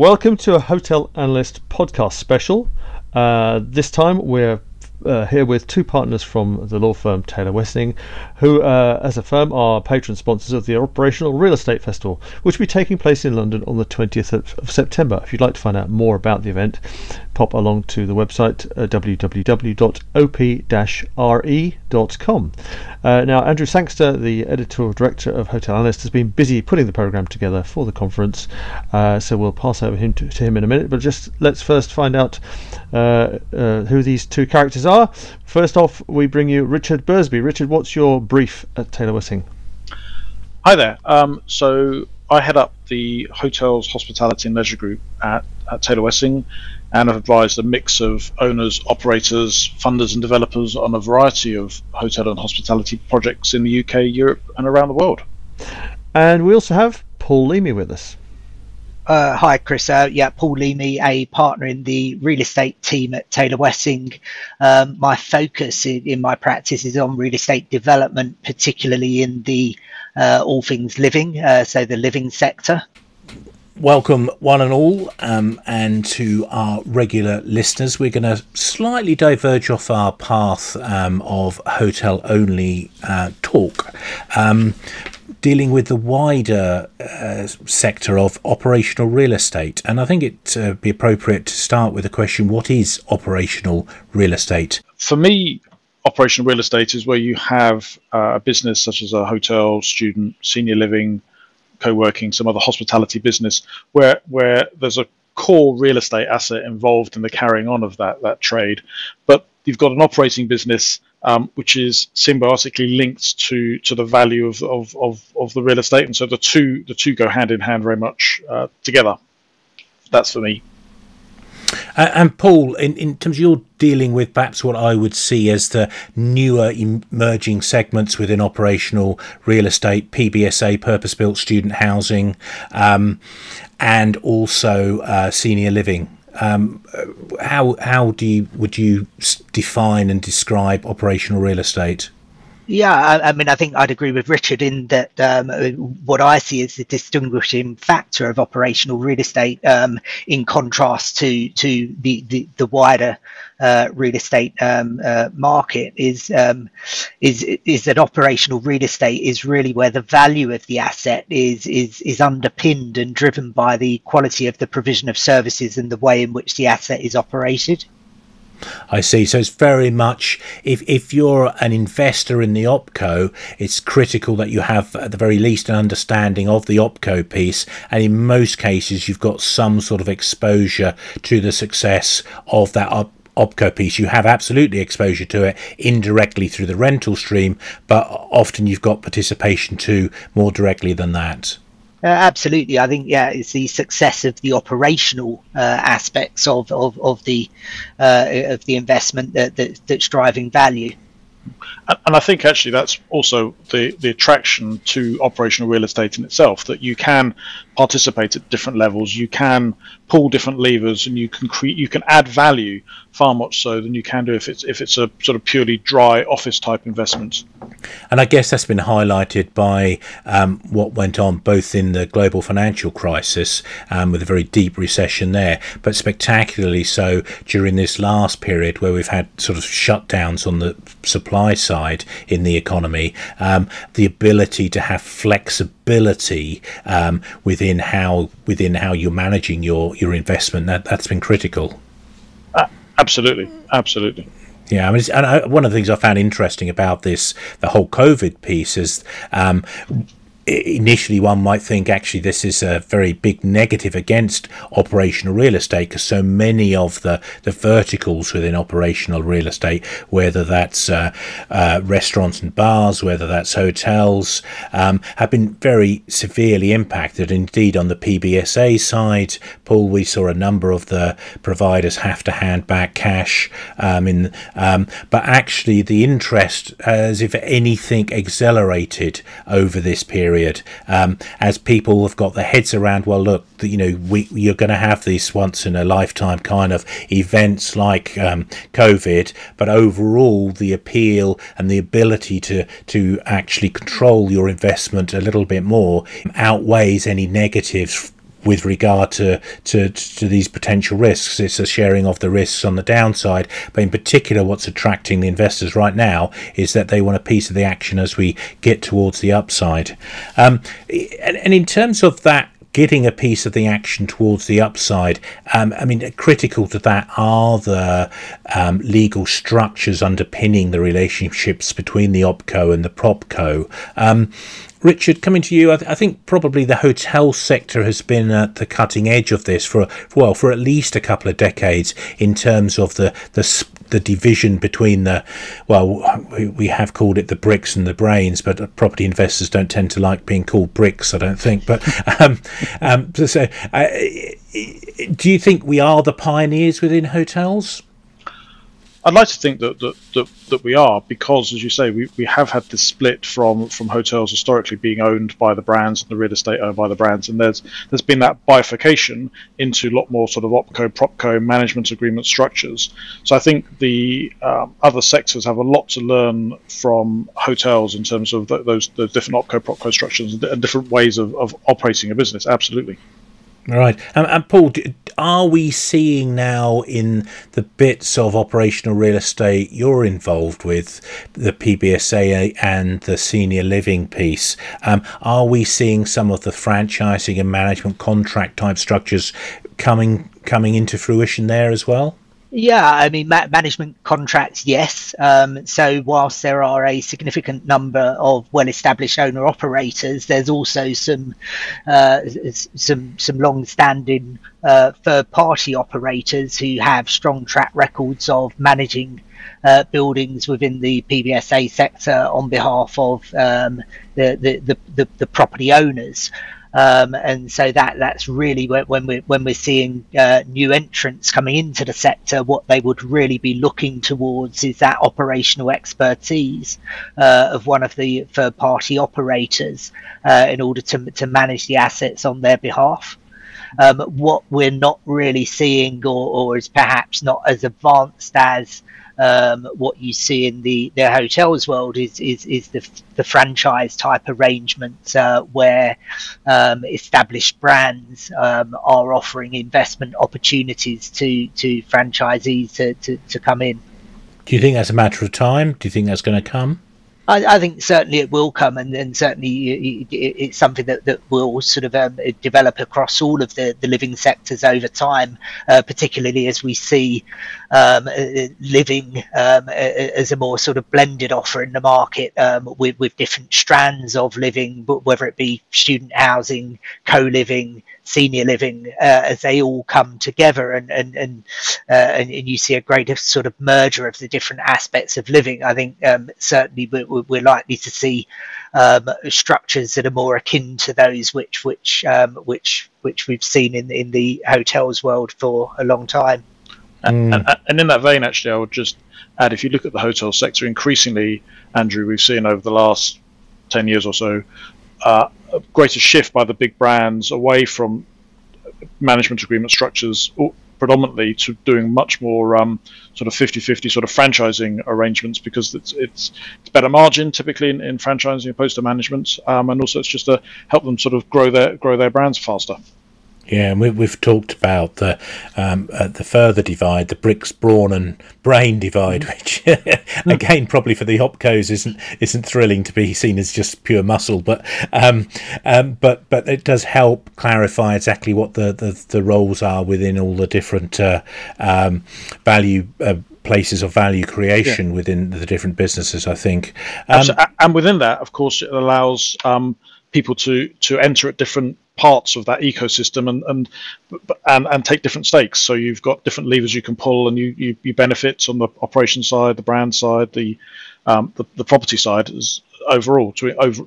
Welcome to a Hotel Analyst podcast special. This time we're here with two partners from the law firm Taylor Wessing, who as a firm are patron sponsors of the Operational Real Estate Festival, which will be taking place in London on the 20th of September. If you'd like to find out more about the event, pop along to the website www.op-re.com. Now, Andrew Sangster, the editorial director of Hotel Analyst, has been busy putting the programme together for the conference, so we'll pass over to him in a minute, but just let's first find out who these two characters are. First off, we bring you Richard Bursby. Richard, what's your brief at Taylor Wessing? Hi there. So I head up the Hotels, Hospitality and Leisure Group at Taylor Wessing, and I've advised a mix of owners, operators, funders and developers on a variety of hotel and hospitality projects in the UK, Europe and around the world. And we also have Paul Leamy with us. Hi, Chris. Paul Leamy, a partner in the real estate team at Taylor Wessing. My focus in my practice is on real estate development, particularly in the all things living, so the living sector. Welcome one and all, and to our regular listeners. We're going to slightly diverge off our path of hotel only talk, dealing with the wider sector of operational real estate. And I think it'd be appropriate to start with the question, what is operational real estate? For me, operational real estate is where you have a business such as a hotel, student, senior living, co-working, some other hospitality business where there's a core real estate asset involved in the carrying on of that trade, but you've got an operating business which is symbiotically linked to the value of the real estate, and so the two go hand in hand very much together. That's for me. And Paul, in terms of your dealing with perhaps what I would see as the newer emerging segments within operational real estate, PBSA, purpose-built student housing, and also senior living, how would you define and describe operational real estate? Yeah, I mean, I think I'd agree with Richard in that what I see is the distinguishing factor of operational real estate in contrast to the wider real estate market is that operational real estate is really where the value of the asset is underpinned and driven by the quality of the provision of services and the way in which the asset is operated. I see. So it's very much, if you're an investor in the OpCo, it's critical that you have at the very least an understanding of the OpCo piece, and in most cases you've got some sort of exposure to the success of that OpCo piece. You have absolutely exposure to it indirectly through the rental stream, but often you've got participation too more directly than that. Absolutely. I think, it's the success of the operational aspects of the investment that's driving value. And I think actually that's also the attraction to operational real estate in itself, that you can participate at different levels, you can pull different levers, and you can add value far much so than you can do if it's a sort of purely dry office type investment. And I guess that's been highlighted by what went on both in the global financial crisis with a very deep recession there, but spectacularly so during this last period where we've had sort of shutdowns on the supply side in the economy, the ability to have flexibility within how you're managing your investment, that's been critical. Absolutely. Yeah, I mean, one of the things I found interesting about the whole COVID piece is initially one might think actually this is a very big negative against operational real estate, because so many of the verticals within operational real estate, whether that's restaurants and bars, whether that's hotels, have been very severely impacted. Indeed, on the PBSA side, Paul, we saw a number of the providers have to hand back cash, but actually the interest, as if anything, accelerated over this period. As people have got their heads around, well, look, you're going to have these once in a lifetime kind of events like COVID, but overall the appeal and the ability to actually control your investment a little bit more outweighs any negatives with regard to these potential risks. It's a sharing of the risks on the downside, but in particular what's attracting the investors right now is that they want a piece of the action as we get towards the upside. And in terms of that, getting a piece of the action towards the upside, I mean, critical to that are the legal structures underpinning the relationships between the OpCo and the PropCo. Richard, coming to you, I think probably the hotel sector has been at the cutting edge of this for at least a couple of decades in terms of the division between the, well, we have called it the bricks and the brains, but property investors don't tend to like being called bricks, I don't think. But so do you think we are the pioneers within hotels? I'd like to think that we are, because, as you say, we have had this split from hotels historically being owned by the brands and the real estate owned by the brands, and there's been that bifurcation into a lot more sort of OpCo, PropCo management agreement structures. So I think the other sectors have a lot to learn from hotels in terms of those different OpCo, PropCo structures and different ways of operating a business. Absolutely. Right. And Paul, are we seeing now in the bits of operational real estate you're involved with, the PBSA and the senior living piece, are we seeing some of the franchising and management contract type structures coming into fruition there as well? Yeah, I mean, management contracts, yes. So whilst there are a significant number of well-established owner-operators, there's also some long-standing third-party operators who have strong track records of managing buildings within the PBSA sector on behalf of the property owners. And so that's really when we're seeing new entrants coming into the sector, what they would really be looking towards is that operational expertise of one of the third-party operators in order to manage the assets on their behalf. What we're not really seeing, or is perhaps not as advanced as what you see in the hotels world, is the franchise type arrangement where established brands are offering investment opportunities to franchisees to come in. Do you think that's a matter of time? Do you think that's going to come? I think certainly it will come, and certainly it's something that will sort of develop across all of the living sectors over time, particularly as we see living as a more sort of blended offer in the market with different strands of living, whether it be student housing, co-living, senior living, as they all come together and you see a greater sort of merger of the different aspects of living. I think certainly we're likely to see structures that are more akin to those which we've seen in the hotels world for a long time. And in that vein, actually, I would just add, if you look at the hotel sector, increasingly, Andrew, we've seen over the last 10 years or so a greater shift by the big brands away from management agreement structures predominantly to doing much more sort of 50-50 sort of franchising arrangements, because it's better margin typically in franchising opposed to management, and also it's just to help them sort of grow their brands faster. Yeah, and we've talked about the further divide, the bricks, brawn, and brain divide, which again probably for the OpCos isn't thrilling to be seen as just pure muscle, but it does help clarify exactly what the roles are within all the different value. Places of value creation within the different businesses, I think. And within that, of course, it allows people to enter at different parts of that ecosystem and take different stakes. So you've got different levers you can pull, and you benefit on the operation side, the brand side, the property side is overall to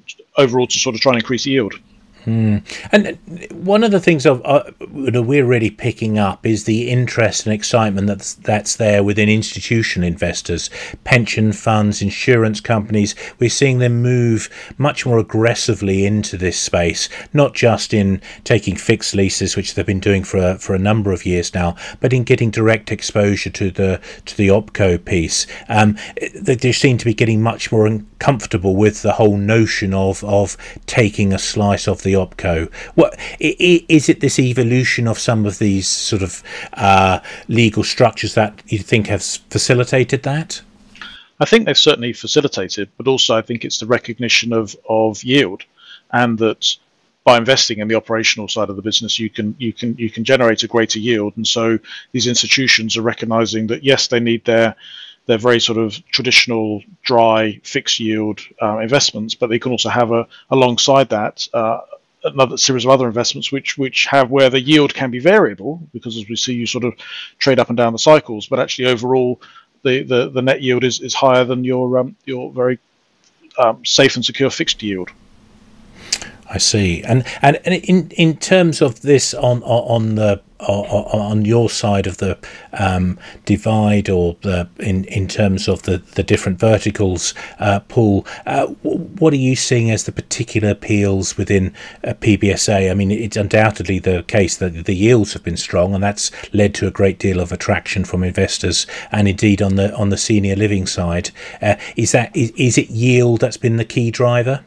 sort of try and increase the yield. And one of the things that we're really picking up is the interest and excitement that's there within institutional investors, pension funds, insurance companies. We're seeing them move much more aggressively into this space, not just in taking fixed leases, which they've been doing for a number of years now, but in getting direct exposure to the OpCo piece. They seem to be getting much more comfortable with the whole notion of taking a slice of the the OpCo. What is it, this evolution of some of these sort of legal structures that you think have facilitated that? I think they've certainly facilitated, but also I think it's the recognition of yield, and that by investing in the operational side of the business, you can generate a greater yield. And so these institutions are recognizing that, yes, they need their very sort of traditional, dry, fixed yield investments, but they can also have alongside that another series of other investments which have where the yield can be variable, because as we see, you sort of trade up and down the cycles, but actually overall the net yield is higher than your very safe and secure fixed yield. I see. And in terms of this on your side of the divide, or in terms of the different verticals, Paul, what are you seeing as the particular appeals within PBSA? I mean, it's undoubtedly the case that the yields have been strong, and that's led to a great deal of attraction from investors, and indeed on the senior living side. Is it yield that's been the key driver?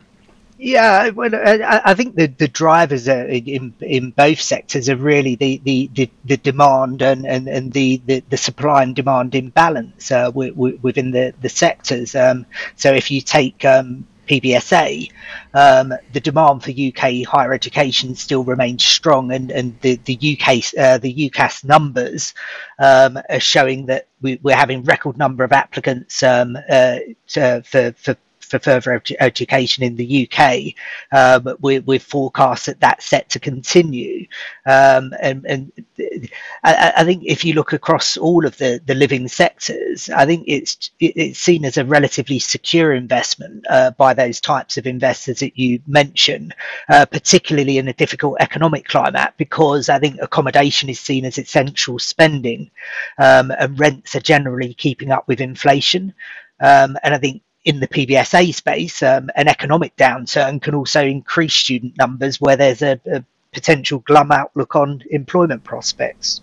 Yeah, well, I think the drivers in both sectors are really the demand and the supply and demand imbalance within the sectors. So if you take PBSA, the demand for UK higher education still remains strong, and the UCAS numbers are showing that we're having record number of applicants for further education in the UK, but we forecast that set to continue. And I think if you look across all of the living sectors, I think it's seen as a relatively secure investment by those types of investors that you mentioned, particularly in a difficult economic climate, because I think accommodation is seen as essential spending, and rents are generally keeping up with inflation. And I think in the PBSA space, an economic downturn can also increase student numbers where there's a potential glum outlook on employment prospects.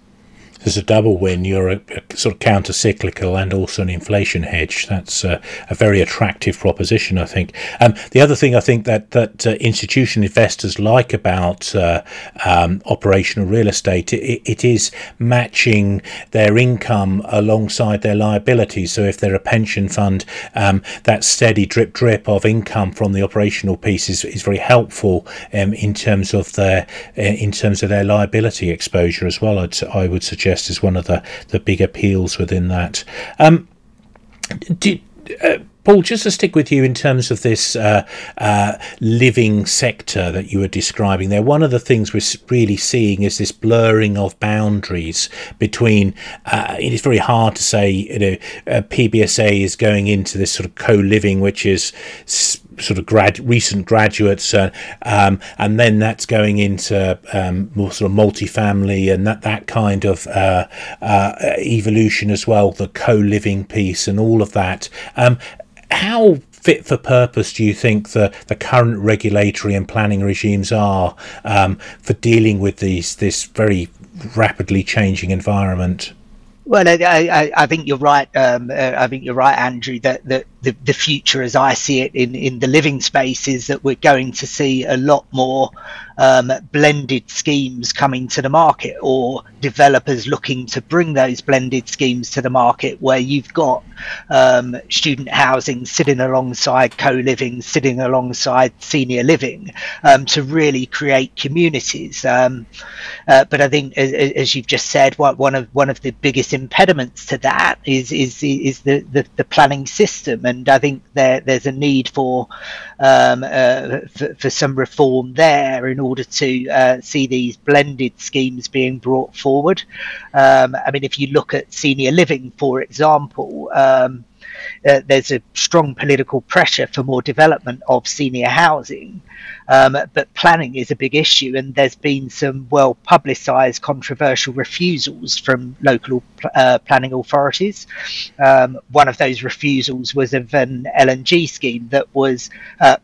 There's a double win. You're a sort of counter-cyclical and also an inflation hedge. That's a very attractive proposition, I think. The other thing I think that institutional investors like about operational real estate, it is matching their income alongside their liabilities. So if they're a pension fund, that steady drip of income from the operational piece is very helpful in terms of their liability exposure as well, I would suggest. Is one of the big appeals within that. Paul, just to stick with you in terms of this living sector that you were describing there, one of the things we're really seeing is this blurring of boundaries between, it is very hard to say, PBSA is going into this sort of co-living, which is sort of recent graduates, and then that's going into more sort of multifamily, and that kind of evolution as well, the co-living piece and all of that. How fit for purpose do you think the current regulatory and planning regimes are for dealing with this very rapidly changing environment? Well, I think you're right. I think you're right, Andrew, that the future as I see it in the living space is that we're going to see a lot more blended schemes coming to the market, or developers looking to bring those blended schemes to the market, where you've got student housing sitting alongside co-living, sitting alongside senior living, to really create communities. But I think, as you've just said, one of the biggest impediments to that is the planning system. And I think there's a need for some reform there in order to see these blended schemes being brought forward. I mean, if you look at senior living, for example, there's a strong political pressure for more development of senior housing, but planning is a big issue, and there's been some well publicised controversial refusals from local planning authorities. One of those refusals was of an L&G scheme that was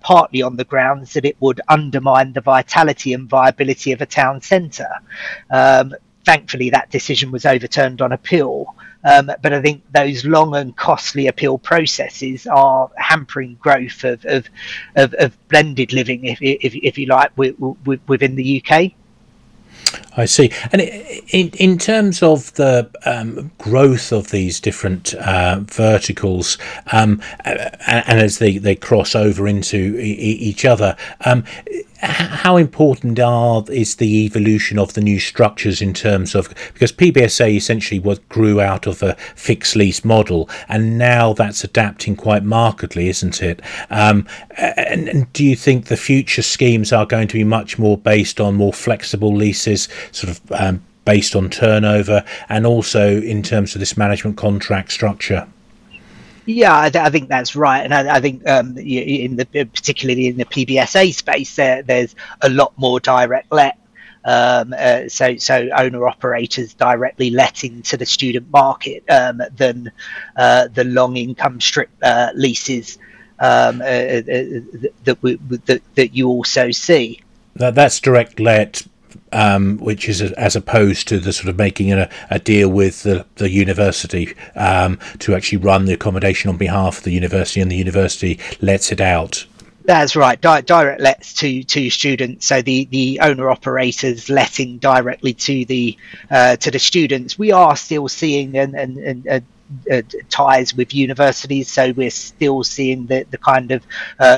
partly on the grounds that it would undermine the vitality and viability of a town centre. Thankfully, that decision was overturned on appeal. But I think those long and costly appeal processes are hampering growth of blended living, if you like, within the UK. I see. And in terms of the growth of these different verticals, and as they cross over into each other, how important is the evolution of the new structures in terms of, because PBSA essentially grew out of a fixed lease model, and now that's adapting quite markedly, isn't it? And do you think the future schemes are going to be much more based on more flexible leases, sort of based on turnover, and also in terms of this management contract structure? Yeah, I think that's right, and I think particularly in the PBSA space, there's a lot more direct let. So owner operators directly letting to the student market than the long income strip leases that you also see. That's direct let. Which is as opposed to the sort of making a deal with the university to actually run the accommodation on behalf of the university, and the university lets it out. That's right, direct lets to students. So the owner operators letting directly to the students. We are still seeing ties with universities, so we're still seeing the kind of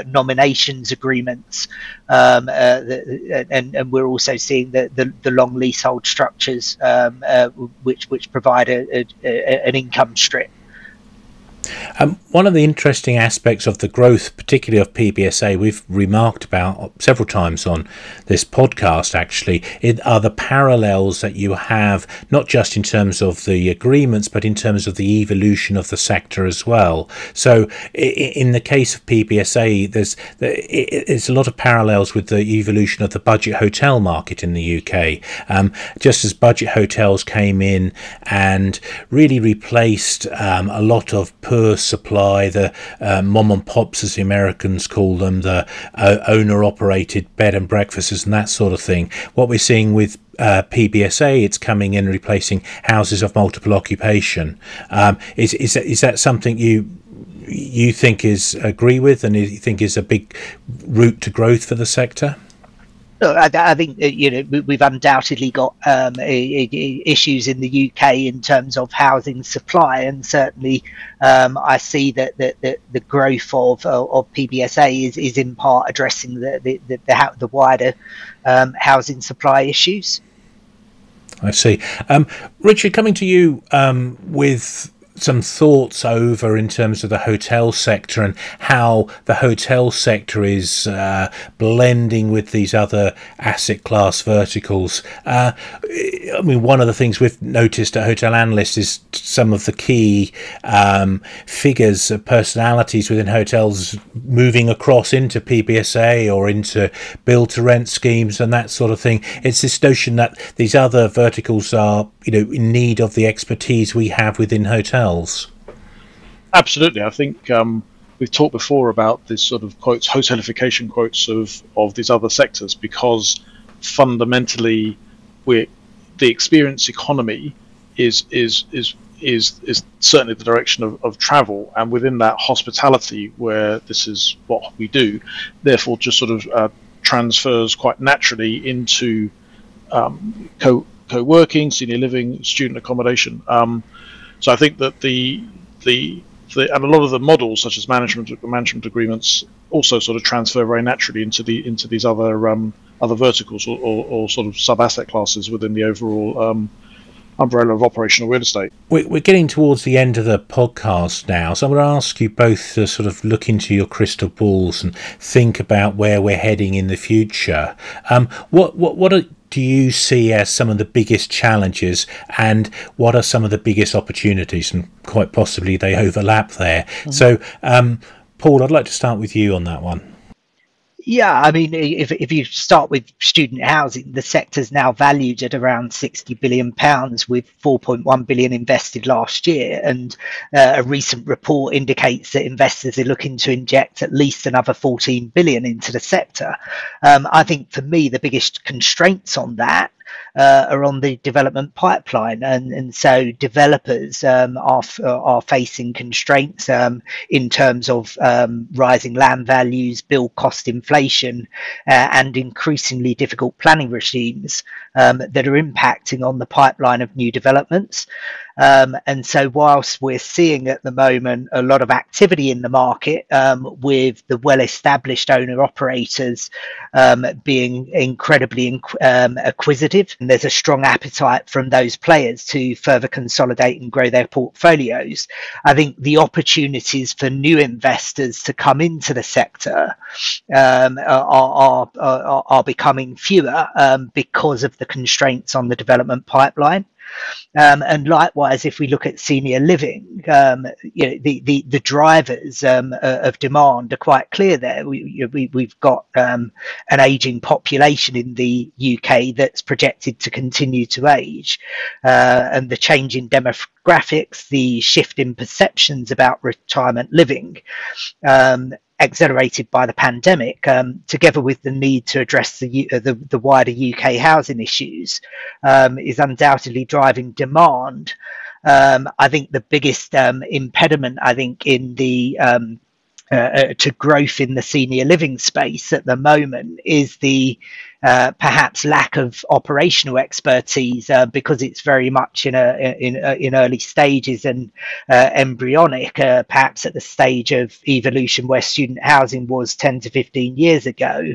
nominations agreements, and we're also seeing the long leasehold structures, which provide an income strip. One of the interesting aspects of the growth, particularly of PBSA, we've remarked about several times on this podcast actually, are the parallels that you have, not just in terms of the agreements, but in terms of the evolution of the sector as well. So in the case of PBSA, there's a lot of parallels with the evolution of the budget hotel market in the UK. Just as budget hotels came in and really replaced a lot of poor supply, the mom and pops, as the Americans call them, the owner operated bed and breakfasts and that sort of thing. What we're seeing with PBSA, it's coming in replacing houses of multiple occupation. Is that something you think is agree with, and you think is a big route to growth for the sector? I think we've undoubtedly got issues in the UK in terms of housing supply, and certainly I see that the growth of PBSA is in part addressing the wider housing supply issues. I see. Richard, coming to you with some thoughts over in terms of the hotel sector and how the hotel sector is blending with these other asset class verticals. I mean, one of the things we've noticed at Hotel Analyst is some of the key figures, personalities within hotels moving across into PBSA or into build-to-rent schemes and that sort of thing. It's this notion that these other verticals are, in need of the expertise we have within hotels. Absolutely. I think we've talked before about this sort of quotes, hotelification quotes of these other sectors, because fundamentally the experience economy is certainly the direction of travel, and within that hospitality, where this is what we do, therefore just sort of transfers quite naturally into co-working, senior living, student accommodation. So I think that the and a lot of the models, such as management agreements, also sort of transfer very naturally into these other verticals or sort of sub asset classes within the overall umbrella of operational real estate. We're getting towards the end of the podcast now, so I'm going to ask you both to sort of look into your crystal balls and think about where we're heading in the future. What do you see as some of the biggest challenges, and what are some of the biggest opportunities, and quite possibly they overlap there? Mm-hmm. So Paul, I'd like to start with you on that one. Yeah, I mean, if you start with student housing, the sector's now valued at around £60 billion, with £4.1 billion invested last year. And a recent report indicates that investors are looking to inject at least another £14 billion into the sector. I think for me, the biggest constraints on that are on the development pipeline, and so developers are facing constraints in terms of rising land values, build cost inflation, and increasingly difficult planning regimes that are impacting on the pipeline of new developments. And so whilst we're seeing at the moment a lot of activity in the market with the well-established owner-operators being incredibly acquisitive, and there's a strong appetite from those players to further consolidate and grow their portfolios, I think the opportunities for new investors to come into the sector are becoming fewer because of the constraints on the development pipeline. And likewise, if we look at senior living, the drivers of demand are quite clear there. We've got an ageing population in the UK that's projected to continue to age, and the change in demographics, the shift in perceptions about retirement living, accelerated by the pandemic, together with the need to address the wider UK housing issues, is undoubtedly driving demand. I think the biggest impediment, in the to growth in the senior living space at the moment is the perhaps lack of operational expertise, because it's very much in early stages and embryonic, perhaps at the stage of evolution where student housing was 10 to 15 years ago.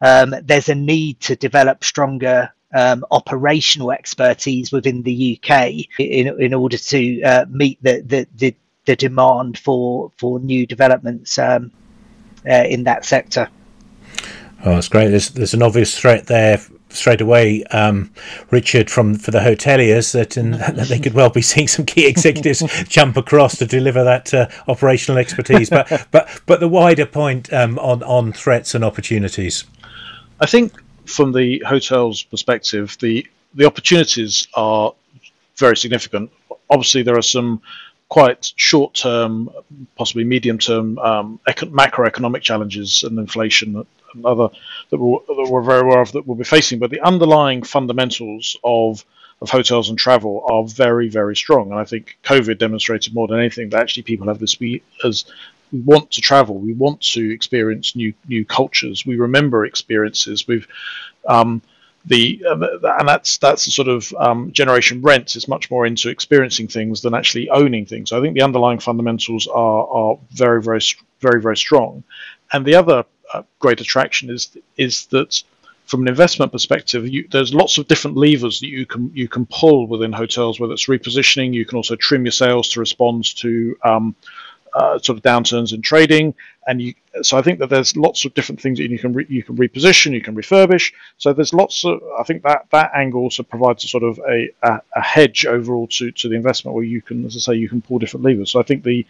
There's a need to develop stronger operational expertise within the UK in order to meet the demand for new developments in that sector. Oh, that's great. There's an obvious threat there straight away, Richard, for the hoteliers that they could well be seeing some key executives jump across to deliver that operational expertise. But the wider point on threats and opportunities. I think from the hotel's perspective, the opportunities are very significant. Obviously, there are some quite short-term, possibly medium-term macroeconomic challenges and inflation and other that we're very aware of that we'll be facing. But the underlying fundamentals of hotels and travel are very, very strong. And I think COVID demonstrated more than anything that actually people have this, as we want to travel, we want to experience new cultures, we remember experiences, we've and that's the sort of generation rent is much more into experiencing things than actually owning things. So I think the underlying fundamentals are very, very, very, very strong. And the other great attraction is that from an investment perspective, there's lots of different levers that you can pull within hotels, whether it's repositioning. You can also trim your sales to respond to sort of downturns in trading, so I think that there's lots of different things that you can reposition, you can refurbish. So there's lots of, I think that angle also provides a sort of a hedge overall to the investment, where you can, as I say, you can pull different levers. So I think there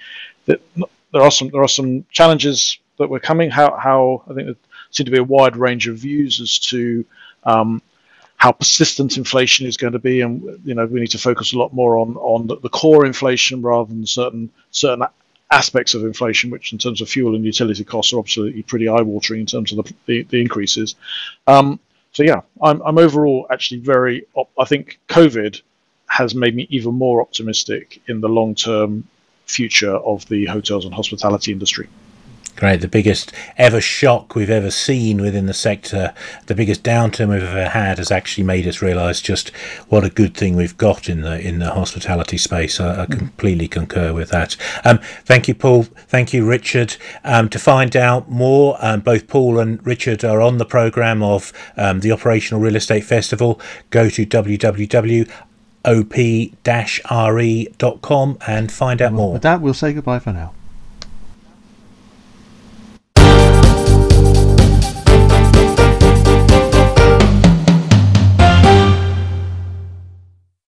are some challenges that were coming. How I think there seem to be a wide range of views as to how persistent inflation is going to be, and we need to focus a lot more on the core inflation rather than certain aspects of inflation, which in terms of fuel and utility costs are absolutely pretty eye-watering in terms of the increases. I'm overall actually I think COVID has made me even more optimistic in the long-term future of the hotels and hospitality industry. Great. The biggest ever shock we've ever seen within the sector, the biggest downturn we've ever had, has actually made us realise just what a good thing we've got in the hospitality space. I completely concur with that. Thank you, Paul. Thank you, Richard. To find out more, both Paul and Richard are on the programme of the Operational Real Estate Festival. Go to www.op-re.com and find out more. With that, we'll say goodbye for now.